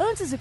Antes de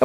É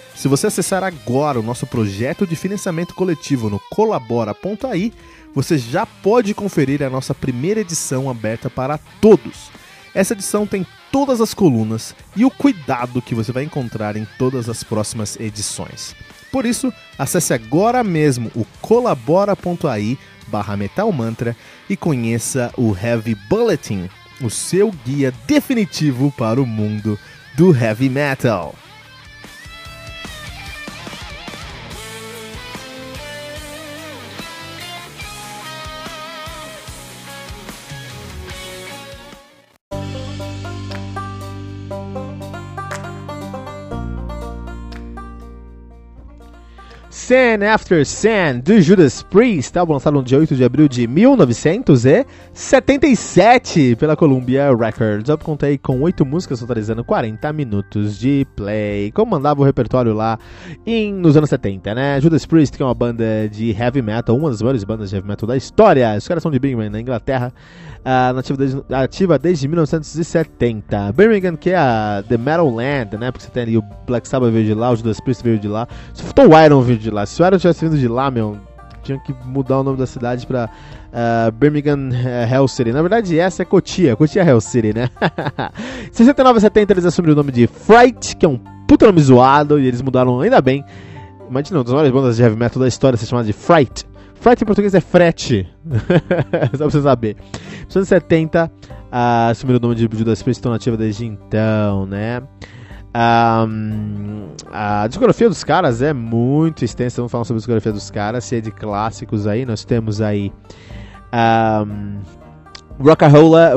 Se você acessar agora o nosso projeto de financiamento coletivo no colabora.ai, você já pode conferir a nossa primeira edição aberta para todos. Essa edição tem todas as colunas e o cuidado que você vai encontrar em todas as próximas edições. Por isso, acesse agora mesmo o colabora.ai/Metal Mantra e conheça o Heavy Bulletin, o seu guia definitivo para o mundo do heavy metal. Sin After Sin, do Judas Priest, álbum lançado no dia 8 de abril de 1977 pela Columbia Records. Eu contei com 8 músicas, totalizando 40 minutos de play, como mandava o repertório lá nos anos 70, né? Judas Priest, que é uma banda de heavy metal, uma das maiores bandas de heavy metal da história. Os caras são de Birmingham, na Inglaterra, ativa desde 1970. Birmingham, que é a The Metal Land, né? Porque você tem ali o Black Sabbath veio de lá, o Judas Priest veio de lá, se faltou o Iron veio de lá. Se o Iron tivesse vindo de lá, meu, tinha que mudar o nome da cidade pra Birmingham Hell City. Na verdade, essa é Cotia Hell City, né? Em 69 e 70 eles assumiram o nome de Fright, que é um puta nome zoado, e eles mudaram, ainda bem. Imagina, uma das maiores bandas de heavy metal da história ser chamada de Fright. Fright em português é frete, só pra você saber. Nos anos 70, assumiram o nome de Judas Priest, estão nativa desde então, né? A discografia dos caras é muito extensa. Vamos falar sobre a discografia dos caras, se é de clássicos aí. Nós temos aí Rock-a-Rolla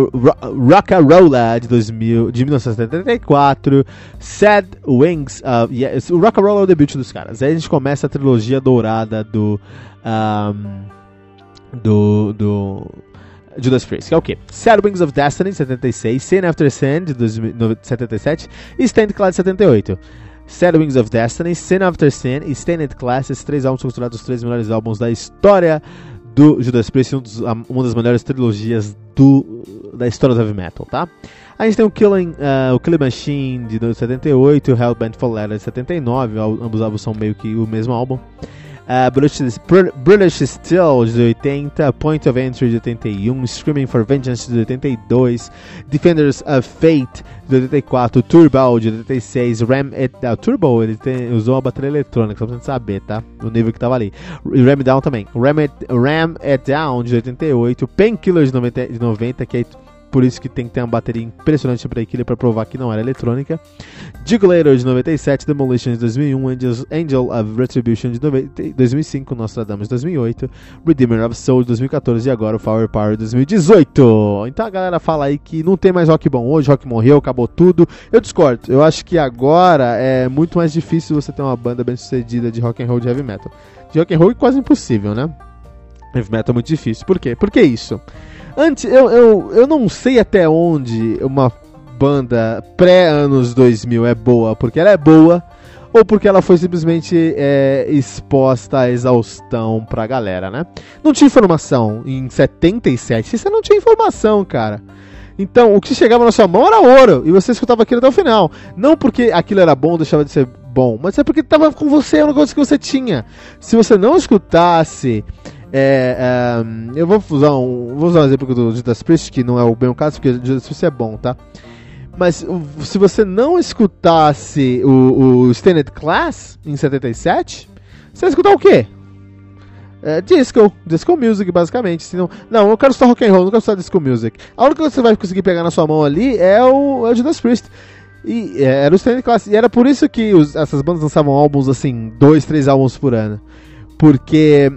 de 1974, Sad Wings of... Yes, o Rock-a-Rolla é o debut dos caras. Aí a gente começa a trilogia dourada do Judas Priest, que é o quê? Sad Wings of Destiny, de 76, Sin After Sin, de 77, e Stained Class, de 78. Sad Wings of Destiny, Sin After Sin e Stained Class, esses três álbuns são considerados os três melhores álbuns da história do Judas Priest, uma das melhores trilogias da história do heavy metal, tá? A gente tem o Killing Machine, de 78, o Hellbent for Leather, de 79, ambos álbuns são meio que o mesmo álbum. British Steel, de 80, Point of Entry, de 81, Screaming for Vengeance, de 82, Defenders of Fate, de 84, Turbo, de 86, Ram it Down. Turbo, ele usou a bateria eletrônica, só pra gente saber, tá? O nível que tava ali. E Ram it Down também. Ram it Down, de 88, Painkiller, de 90, que é por isso que tem que ter uma bateria impressionante para aquilo, para provar que não era eletrônica. Jugulator, de 97, Demolition, de 2001, Angel of Retribution, de 2005, Nostradamus, de 2008, Redeemer of Soul, de 2014 e agora o Firepower, de 2018. Então a galera fala aí que não tem mais rock bom hoje, rock morreu, acabou tudo. Eu discordo, eu acho que agora é muito mais difícil você ter uma banda bem sucedida de rock and roll, de heavy metal. De rock and roll é quase impossível, né? Heavy metal é muito difícil. Por quê? Por que isso? Antes, eu não sei até onde uma banda pré-anos 2000 é boa porque ela é boa ou porque ela foi simplesmente exposta à exaustão pra galera, né? Não tinha informação em 77, você não tinha informação, cara. Então, o que chegava na sua mão era ouro e você escutava aquilo até o final. Não porque aquilo era bom, deixava de ser bom, mas é porque estava com você, era um negócio que você tinha. Se você não escutasse... eu vou usar um exemplo do Judas Priest, que não é bem o caso, porque o Judas Priest é bom, tá? Mas se você não escutasse o Stained Class em 77, você ia escutar o quê? Disco music, basicamente. Senão, não, eu quero só rock and roll, não quero só disco music. A única coisa que você vai conseguir pegar na sua mão ali é o Judas Priest. E era o Stained Class. E era por isso que essas bandas lançavam álbuns assim, 2, 3 álbuns por ano. Porque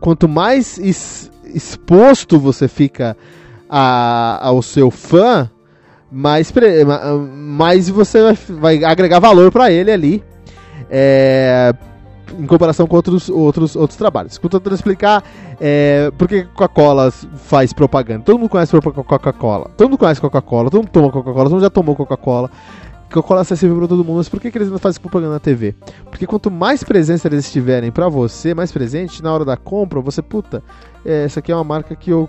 quanto mais exposto você fica ao seu fã, mais você vai agregar valor pra ele ali, em comparação com outros trabalhos. Estou tentando explicar por que Coca-Cola faz propaganda. Todo mundo conhece Coca-Cola, todo mundo conhece Coca-Cola, todo mundo toma Coca-Cola, todo mundo já tomou Coca-Cola. Coca-Cola é acessível para todo mundo, mas por que eles não fazem propaganda na TV? Porque quanto mais presença eles tiverem para você, mais presente, na hora da compra, você, essa aqui é uma marca que eu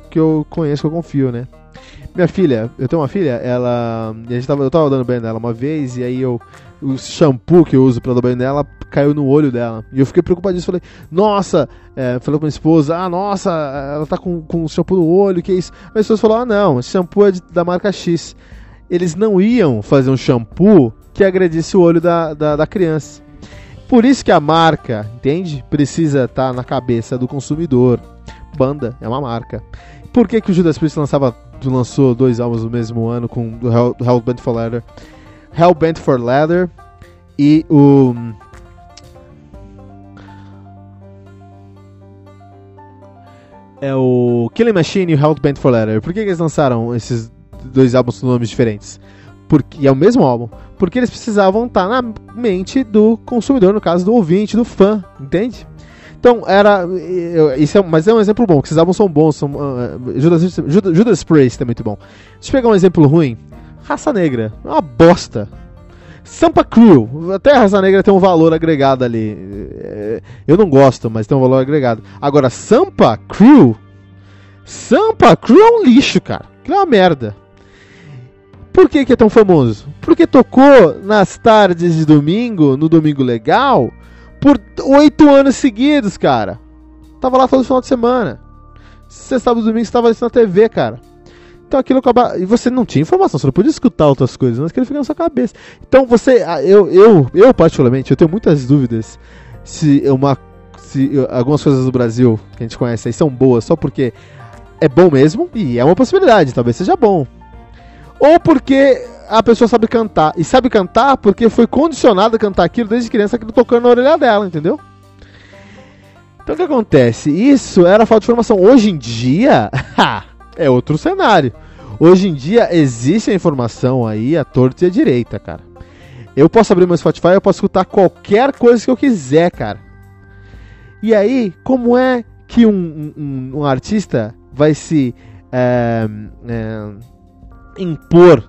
conheço, que eu confio, né? Minha filha, eu tenho uma filha, ela... eu tava dando banho nela uma vez, e aí o shampoo que eu uso pra dar banho nela caiu no olho dela. E eu fiquei preocupadíssimo, falei, nossa, falei com minha esposa, nossa, ela tá com shampoo no olho, que isso? Minha esposa falou, não, esse shampoo é da marca X. Eles não iam fazer um shampoo que agredisse o olho da criança. Por isso que a marca, entende? Precisa estar na cabeça do consumidor. Banda é uma marca. Por que o Judas Priest lançou 2 álbuns no mesmo ano com o Hellbent for Leather e o... É o Killing Machine e o Hellbent for Leather. Por que eles lançaram esses 2 álbuns com nomes diferentes? porque é o mesmo álbum, porque eles precisavam estar na mente do consumidor, no caso do ouvinte, do fã, entende? Então, era. Isso é, mas é um exemplo bom, porque esses álbuns são bons. São, Judas Priest é muito bom. Deixa eu pegar um exemplo ruim: Raça Negra. É uma bosta. Sampa Crew. Até a Raça Negra tem um valor agregado ali. Eu não gosto, mas tem um valor agregado. Agora, Sampa Crew é um lixo, cara. Que é uma merda. Por que é tão famoso? Porque tocou nas tardes de domingo, no Domingo Legal. Por 8 anos seguidos, cara. Tava lá todo final de semana. Sexta, sábado e domingo, você tava assistindo na TV, cara. Então aquilo acabava... E você não tinha informação, você não podia escutar outras coisas, mas aquilo fica na sua cabeça. Então você... Eu particularmente, eu tenho muitas dúvidas se algumas coisas do Brasil que a gente conhece aí são boas só porque é bom mesmo, e é uma possibilidade, talvez seja bom. Ou porque... a pessoa sabe cantar. E sabe cantar porque foi condicionada a cantar aquilo desde criança, aquilo tocando na orelha dela, entendeu? Então o que acontece? Isso era falta de formação. Hoje em dia, é outro cenário. Hoje em dia existe a informação aí, à torta e à direita, cara. Eu posso abrir meu Spotify, eu posso escutar qualquer coisa que eu quiser, cara. E aí, como é que um artista vai se impor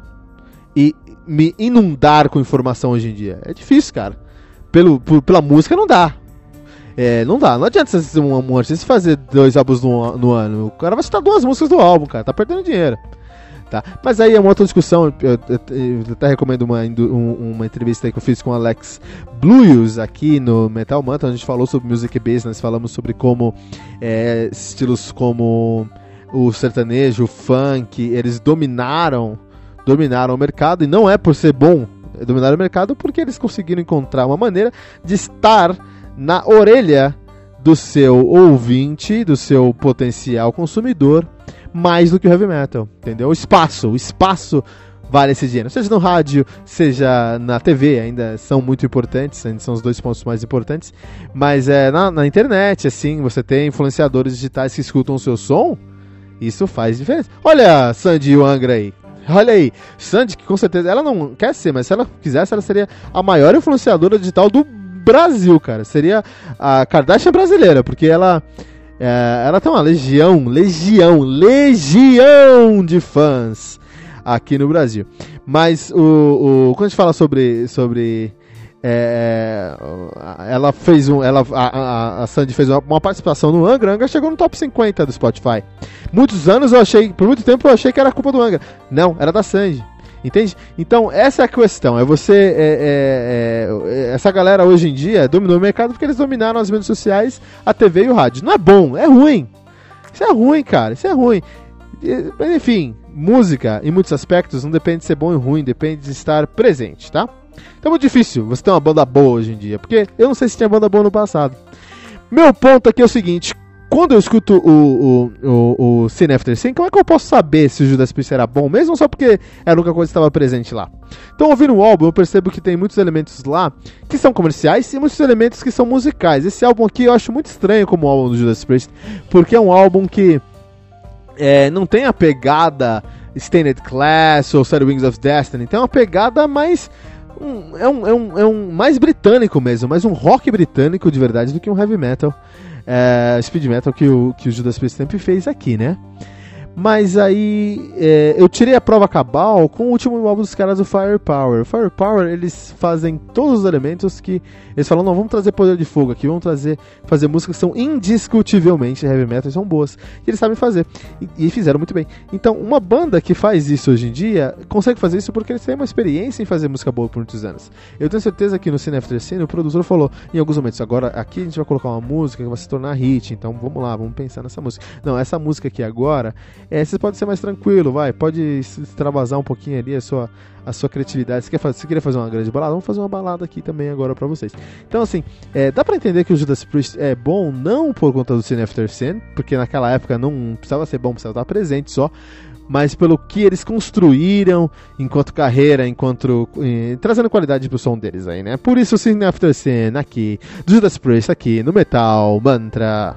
e me inundar com informação hoje em dia? É difícil, cara. Pela música não dá. Não adianta você, um artista fazer 2 álbuns no ano. O cara vai citar 2 músicas do álbum, cara. Tá perdendo dinheiro. Tá? Mas aí é uma outra discussão. Eu até recomendo uma entrevista aí que eu fiz com o Alex Blues aqui no Metal Mantra. A gente falou sobre music business, falamos sobre como estilos como o sertanejo, o funk, eles dominaram o mercado, e não é por ser bom dominar o mercado, porque eles conseguiram encontrar uma maneira de estar na orelha do seu ouvinte, do seu potencial consumidor, mais do que o heavy metal, entendeu? O espaço vale esse dinheiro, seja no rádio, seja na TV, ainda são muito importantes, ainda são os 2 pontos mais importantes, mas na internet, assim, você tem influenciadores digitais que escutam o seu som, isso faz diferença. Olha a Sandy Wangra aí. Olha aí, Sandy, que com certeza, ela não quer ser, mas se ela quisesse, ela seria a maior influenciadora digital do Brasil, cara. Seria a Kardashian brasileira, porque ela tem uma legião de fãs aqui no Brasil. Mas quando a gente fala sobre ela fez a Sandy fez uma participação no Angra chegou no top 50 do Spotify. Por muito tempo eu achei que era culpa do Angra. Não, era da Sandy, entende? Então essa é a questão, essa galera hoje em dia dominou o mercado porque eles dominaram as redes sociais, a TV e o rádio. Não é bom, é ruim. Isso é ruim, cara, isso é ruim. Mas enfim, música em muitos aspectos não depende de ser bom e ruim, depende de estar presente, tá? Então é muito difícil você ter uma banda boa hoje em dia, porque eu não sei se tinha banda boa no passado. Meu ponto aqui é o seguinte: quando eu escuto o Sin After Sin, como é que eu posso saber se o Judas Priest era bom mesmo, só porque era a única coisa que estava presente lá? Então, ouvindo o álbum, eu percebo que tem muitos elementos lá que são comerciais e muitos elementos que são musicais. Esse álbum aqui eu acho muito estranho como o álbum do Judas Priest, porque é um álbum que não tem a pegada Stained Class ou Sad Wings of Destiny, tem uma pegada mais... mais britânico mesmo, mais um rock britânico de verdade do que um heavy metal, speed metal que o Judas Priest sempre fez aqui, né? Mas aí eu tirei a prova cabal com o último álbum dos caras do Firepower. O Firepower, eles fazem todos os elementos que... eles falam, não, vamos trazer poder de fogo aqui, vamos fazer músicas que são indiscutivelmente heavy metal, são boas. E eles sabem fazer. E fizeram muito bem. Então, uma banda que faz isso hoje em dia, consegue fazer isso porque eles têm uma experiência em fazer música boa por muitos anos. Eu tenho certeza que no Sin After Sin, o produtor falou, em alguns momentos, agora aqui a gente vai colocar uma música que vai se tornar hit, então vamos lá, vamos pensar nessa música. Não, essa música aqui agora... você pode ser mais tranquilo, pode extravasar um pouquinho ali a sua criatividade. Você queria fazer uma grande balada? Vamos fazer uma balada aqui também agora pra vocês. Então assim, dá pra entender que o Judas Priest é bom não por conta do Sin After Sin, porque naquela época não precisava ser bom, precisava estar presente só, mas pelo que eles construíram enquanto carreira, trazendo qualidade pro som deles aí, né? Por isso o Sin After Sin aqui, do Judas Priest aqui no Metal Mantra.